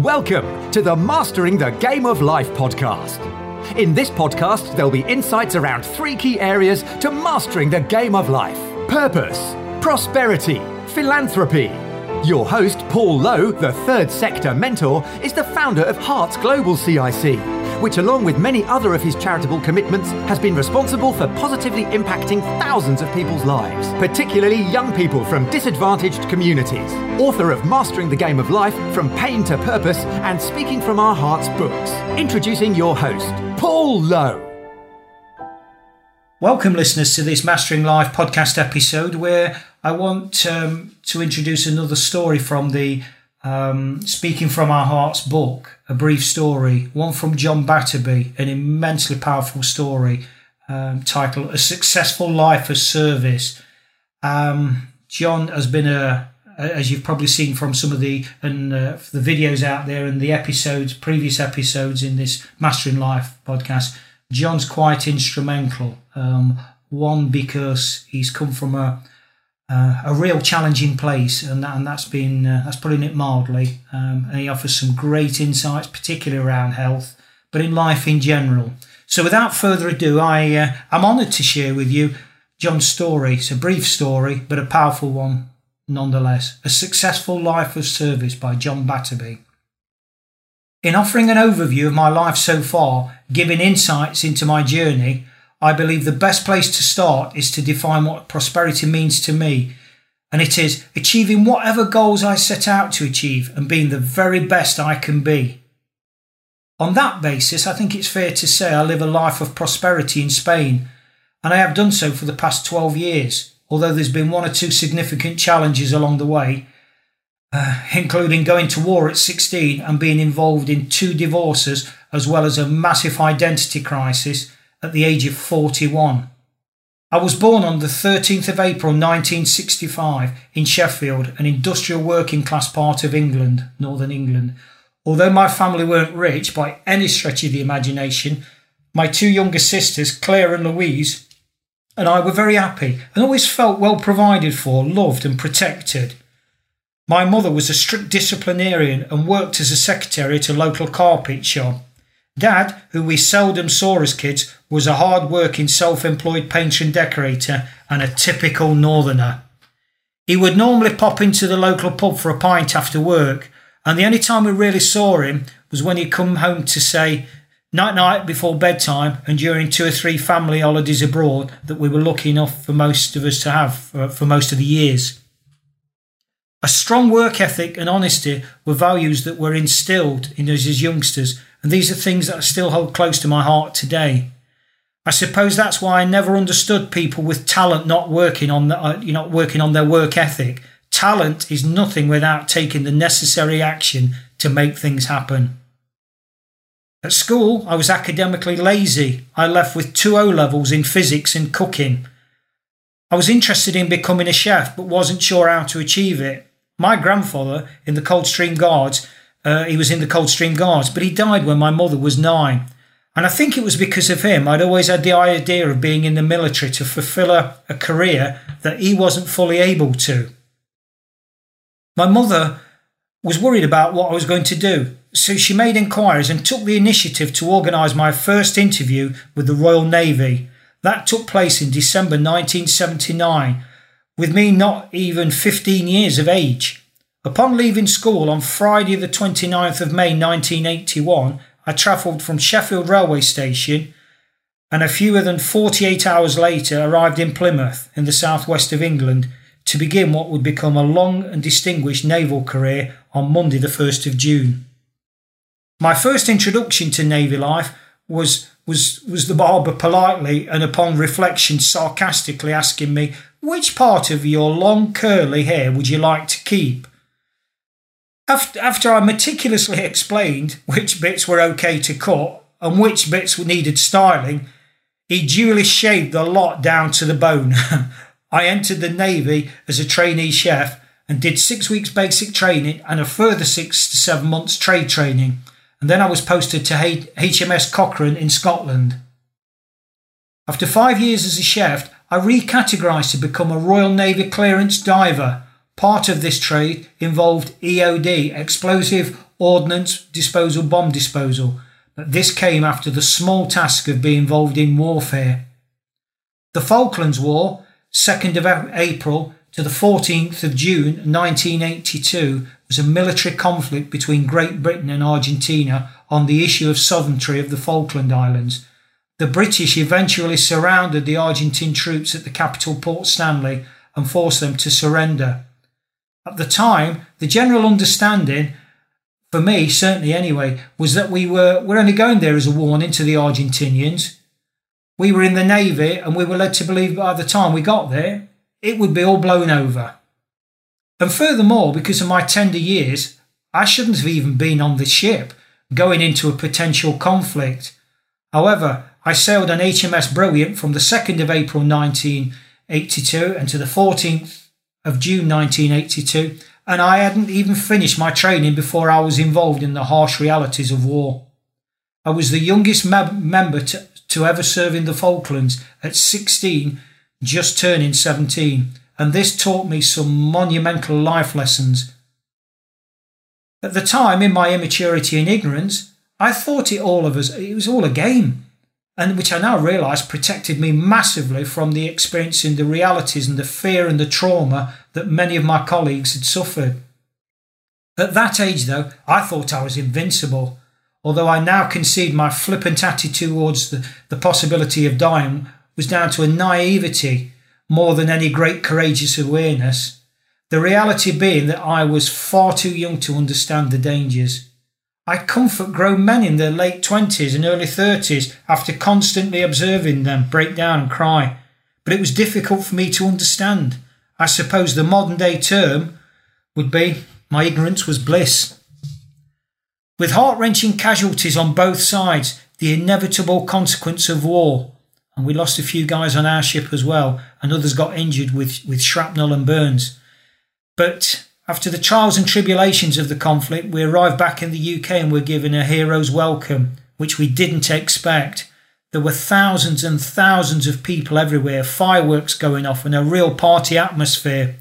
Welcome to the Mastering the Game of Life podcast. In this podcast, there'll be insights around three key areas to mastering the game of life: purpose, prosperity, philanthropy. Your host, Paul Lowe, the third sector mentor, is the founder of Hearts Global CIC, which along with many other of his charitable commitments has been responsible for positively impacting thousands of people's lives, particularly young people from disadvantaged communities. Author of Mastering the Game of Life, From Pain to Purpose, and Speaking from Our Hearts books. Introducing your host, Paul Lowe. Welcome, listeners, to this Mastering Life podcast episode, where I want to introduce another story from the Speaking from Our Hearts book, a brief story, one from John Battersby, an immensely powerful story titled A Successful Life as Service. John has been, as you've probably seen from some of the videos out there and the previous episodes in this Mastering Life podcast, John's quite instrumental. One, because he's come from a real challenging place, and that's putting it mildly. And he offers some great insights, particularly around health, but in life in general. So, without further ado, I'm honoured to share with you John's story. It's a brief story, but a powerful one nonetheless. A Successful Life of Service by John Battersby. In offering an overview of my life so far, giving insights into my journey, I believe the best place to start is to define what prosperity means to me, and it is achieving whatever goals I set out to achieve and being the very best I can be. On that basis, I think it's fair to say I live a life of prosperity in Spain, and I have done so for the past 12 years, although there's been one or two significant challenges along the way, including going to war at 16 and being involved in 2 divorces, as well as a massive identity crisis at the age of 41. I was born on the 13th of April 1965 in Sheffield, an industrial working class part of England, Northern England. Although my family weren't rich by any stretch of the imagination, my 2 younger sisters, Claire and Louise, and I were very happy and always felt well provided for, loved and protected. My mother was a strict disciplinarian and worked as a secretary at a local carpet shop. Dad, who we seldom saw as kids, was a hard-working self-employed painter and decorator and a typical northerner. He would normally pop into the local pub for a pint after work, and the only time we really saw him was when he'd come home to say night-night before bedtime and during 2 or 3 family holidays abroad that we were lucky enough for most of us to have for most of the years. A strong work ethic and honesty were values that were instilled in us as youngsters, and these are things that I still hold close to my heart today. I suppose that's why I never understood people with talent not working on their work ethic. Talent is nothing without taking the necessary action to make things happen. At school, I was academically lazy. I left with 2 O levels in physics and cooking. I was interested in becoming a chef, but wasn't sure how to achieve it. My grandfather in the Coldstream Guards, but he died when my mother was 9. And I think it was because of him I'd always had the idea of being in the military to fulfil a career that he wasn't fully able to. My mother was worried about what I was going to do, so she made inquiries and took the initiative to organise my first interview with the Royal Navy. That took place in December 1979, with me not even 15 years of age. Upon leaving school on Friday the 29th of May 1981, I travelled from Sheffield railway station and a fewer than 48 hours later arrived in Plymouth in the southwest of England to begin what would become a long and distinguished naval career on Monday the 1st of June. My first introduction to Navy life was the barber politely and upon reflection sarcastically asking me, "Which part of your long curly hair would you like to keep?" After I meticulously explained which bits were okay to cut and which bits needed styling, he duly shaved the lot down to the bone. I entered the Navy as a trainee chef and did 6 weeks basic training and a further 6 to 7 months trade training. And then I was posted to HMS Cochrane in Scotland. After 5 years as a chef, I recategorised to become a Royal Navy clearance diver, Part of this trade involved EOD, explosive ordnance disposal, bomb disposal, but this came after the small task of being involved in warfare. The Falklands War, 2nd of April to the 14th of June 1982, was a military conflict between Great Britain and Argentina on the issue of sovereignty of the Falkland Islands. The British eventually surrounded the Argentine troops at the capital Port Stanley and forced them to surrender. At the time, the general understanding, for me certainly anyway, was that we're only going there as a warning to the Argentinians. We were in the Navy and we were led to believe by the time we got there, it would be all blown over. And furthermore, because of my tender years, I shouldn't have even been on the ship going into a potential conflict. However, I sailed on HMS Brilliant from the 2nd of April 1982 and to the 14th of June 1982, and I hadn't even finished my training before I was involved in the harsh realities of war. I was the youngest member to ever serve in the Falklands at 16, just turning 17, and this taught me some monumental life lessons. At the time, in my immaturity and ignorance, I thought it was all a game, and which I now realise protected me massively from the experiencing the realities and the fear and the trauma that many of my colleagues had suffered. At that age, though, I thought I was invincible, although I now concede my flippant attitude towards the possibility of dying was down to a naivety more than any great courageous awareness, the reality being that I was far too young to understand the dangers. I comfort grown men in their late 20s and early 30s after constantly observing them break down and cry. But it was difficult for me to understand. I suppose the modern day term would be, my ignorance was bliss. With heart-wrenching casualties on both sides, the inevitable consequence of war, and we lost a few guys on our ship as well, and others got injured with shrapnel and burns. But after the trials and tribulations of the conflict, we arrived back in the UK and were given a hero's welcome, which we didn't expect. There were thousands and thousands of people everywhere, fireworks going off and a real party atmosphere.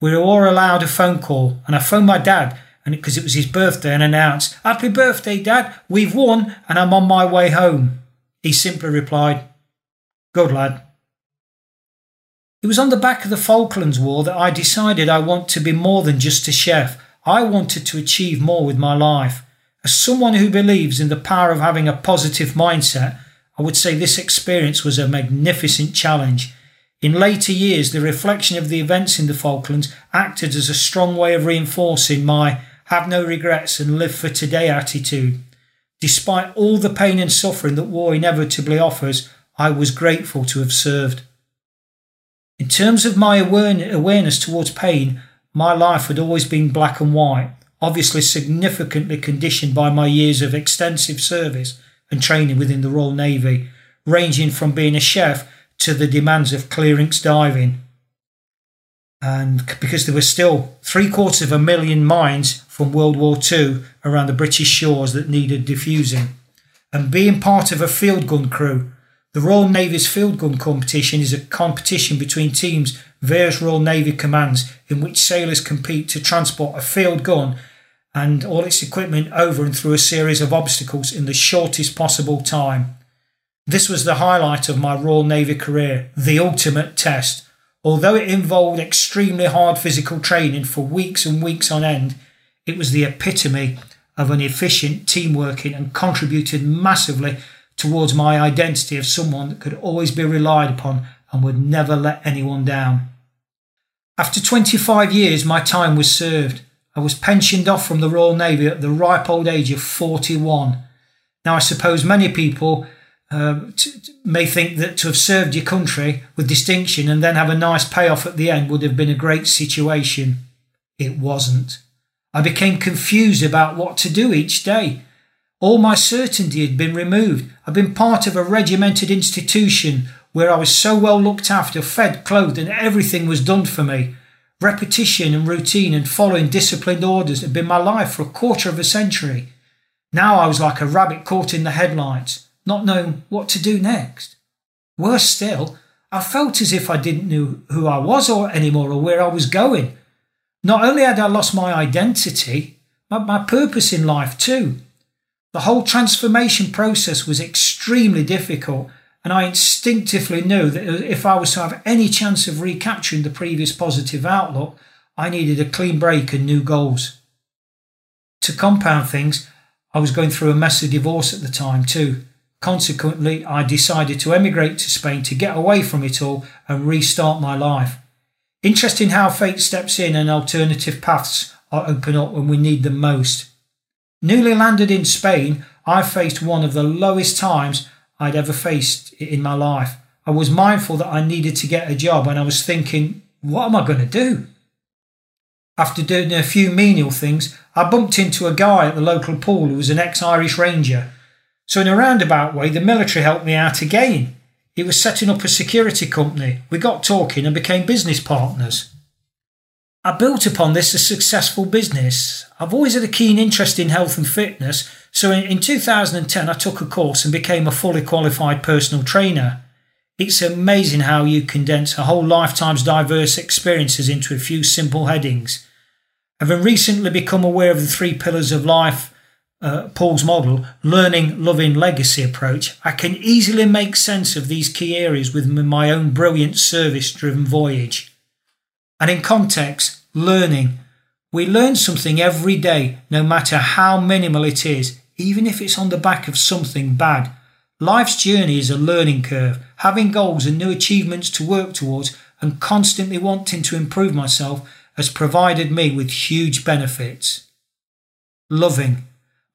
We were all allowed a phone call, and I phoned my dad because it was his birthday and announced, "Happy birthday, Dad, we've won and I'm on my way home." He simply replied, "Good lad." It was on the back of the Falklands War that I decided I want to be more than just a chef. I wanted to achieve more with my life. As someone who believes in the power of having a positive mindset, I would say this experience was a magnificent challenge. In later years, the reflection of the events in the Falklands acted as a strong way of reinforcing my "have no regrets and live for today" attitude. Despite all the pain and suffering that war inevitably offers, I was grateful to have served. In terms of my awareness towards pain, my life had always been black and white, obviously significantly conditioned by my years of extensive service and training within the Royal Navy, ranging from being a chef to the demands of clearance diving. And because there were still 750,000 mines from World War II around the British shores that needed defusing. And being part of a field gun crew, the Royal Navy's Field Gun Competition is a competition between teams, various Royal Navy commands, in which sailors compete to transport a field gun and all its equipment over and through a series of obstacles in the shortest possible time. This was the highlight of my Royal Navy career, the ultimate test. Although it involved extremely hard physical training for weeks and weeks on end, it was the epitome of an efficient team working and contributed massively towards my identity of someone that could always be relied upon and would never let anyone down. After 25 years, my time was served. I was pensioned off from the Royal Navy at the ripe old age of 41. Now, I suppose many people may think that to have served your country with distinction and then have a nice payoff at the end would have been a great situation. It wasn't. I became confused about what to do each day. All my certainty had been removed. I'd been part of a regimented institution where I was so well looked after, fed, clothed, and everything was done for me. Repetition and routine and following disciplined orders had been my life for a quarter of a century. Now I was like a rabbit caught in the headlights, not knowing what to do next. Worse still, I felt as if I didn't know who I was anymore or where I was going. Not only had I lost my identity, but my purpose in life too. The whole transformation process was extremely difficult, and I instinctively knew that if I was to have any chance of recapturing the previous positive outlook, I needed a clean break and new goals. To compound things, I was going through a messy divorce at the time too. Consequently, I decided to emigrate to Spain to get away from it all and restart my life. Interesting how fate steps in and alternative paths are open up when we need them most. Newly landed in Spain, I faced one of the lowest times I'd ever faced in my life. I was mindful that I needed to get a job, and I was thinking, what am I going to do? After doing a few menial things, I bumped into a guy at the local pool who was an ex-Irish Ranger. So in a roundabout way, the military helped me out again. He was setting up a security company. We got talking and became business partners. I built upon this a successful business. I've always had a keen interest in health and fitness, so in 2010 I took a course and became a fully qualified personal trainer. It's amazing how you condense a whole lifetime's diverse experiences into a few simple headings. Having recently become aware of the 3 pillars of life, Paul's model, learning, loving, legacy approach, I can easily make sense of these key areas with my own brilliant service-driven voyage. And in context, learning. We learn something every day, no matter how minimal it is, even if it's on the back of something bad. Life's journey is a learning curve. Having goals and new achievements to work towards and constantly wanting to improve myself has provided me with huge benefits. Loving.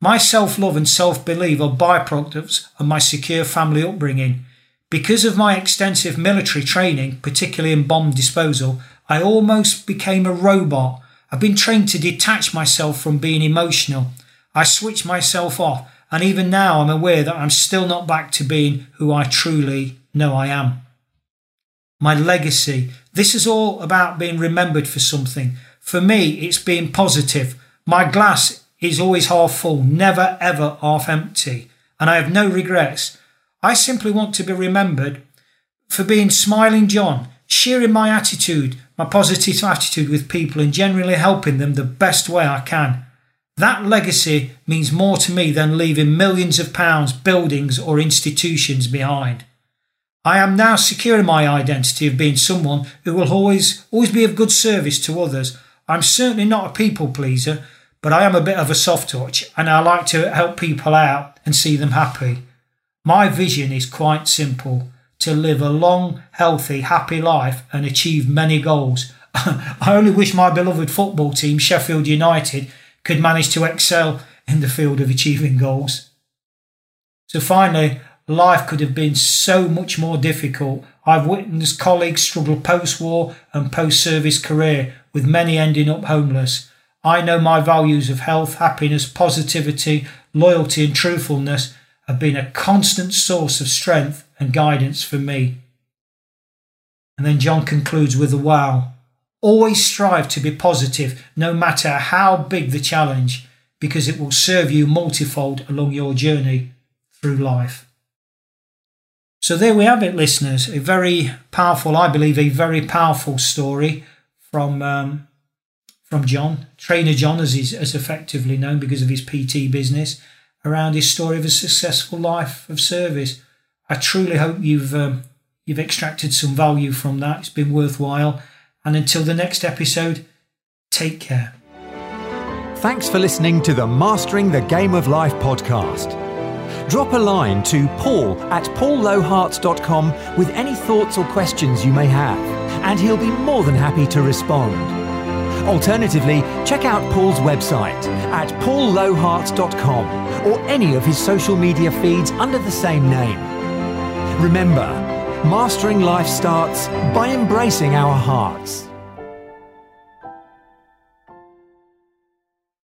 My self-love and self-belief are byproducts of my secure family upbringing. Because of my extensive military training, particularly in bomb disposal, I almost became a robot. I've been trained to detach myself from being emotional. I switch myself off, and even now I'm aware that I'm still not back to being who I truly know I am. My legacy. This is all about being remembered for something. For me, it's being positive. My glass is always half full, never ever half empty, and I have no regrets. I simply want to be remembered for being smiling John, sharing my attitude, my positive attitude with people, and generally helping them the best way I can. That legacy means more to me than leaving millions of pounds, buildings or institutions behind. I am now secure in my identity of being someone who will always be of good service to others. I'm certainly not a people pleaser, but I am a bit of a soft touch, and I like to help people out and see them happy. My vision is quite simple: to live a long, healthy, happy life and achieve many goals. I only wish my beloved football team, Sheffield United, could manage to excel in the field of achieving goals. So finally, life could have been so much more difficult. I've witnessed colleagues struggle post-war and post-service career, with many ending up homeless. I know my values of health, happiness, positivity, loyalty and truthfulness have been a constant source of strength and guidance for me. And then John concludes with a wow. Always strive to be positive, no matter how big the challenge, because it will serve you multifold along your journey through life. So there we have it, listeners. A very powerful, I believe, a very powerful story from John, Trainer John as he's as effectively known because of his PT business, around his story of a successful life of service. I truly hope you've extracted some value from that. It's been worthwhile. And until the next episode, take care. Thanks for listening to the Mastering the Game of Life podcast. Drop a line to paul@paulLowHearts.com with any thoughts or questions you may have, and he'll be more than happy to respond. Alternatively, check out Paul's website at PaulLowHearts.com or any of his social media feeds under the same name. Remember, mastering life starts by embracing our hearts.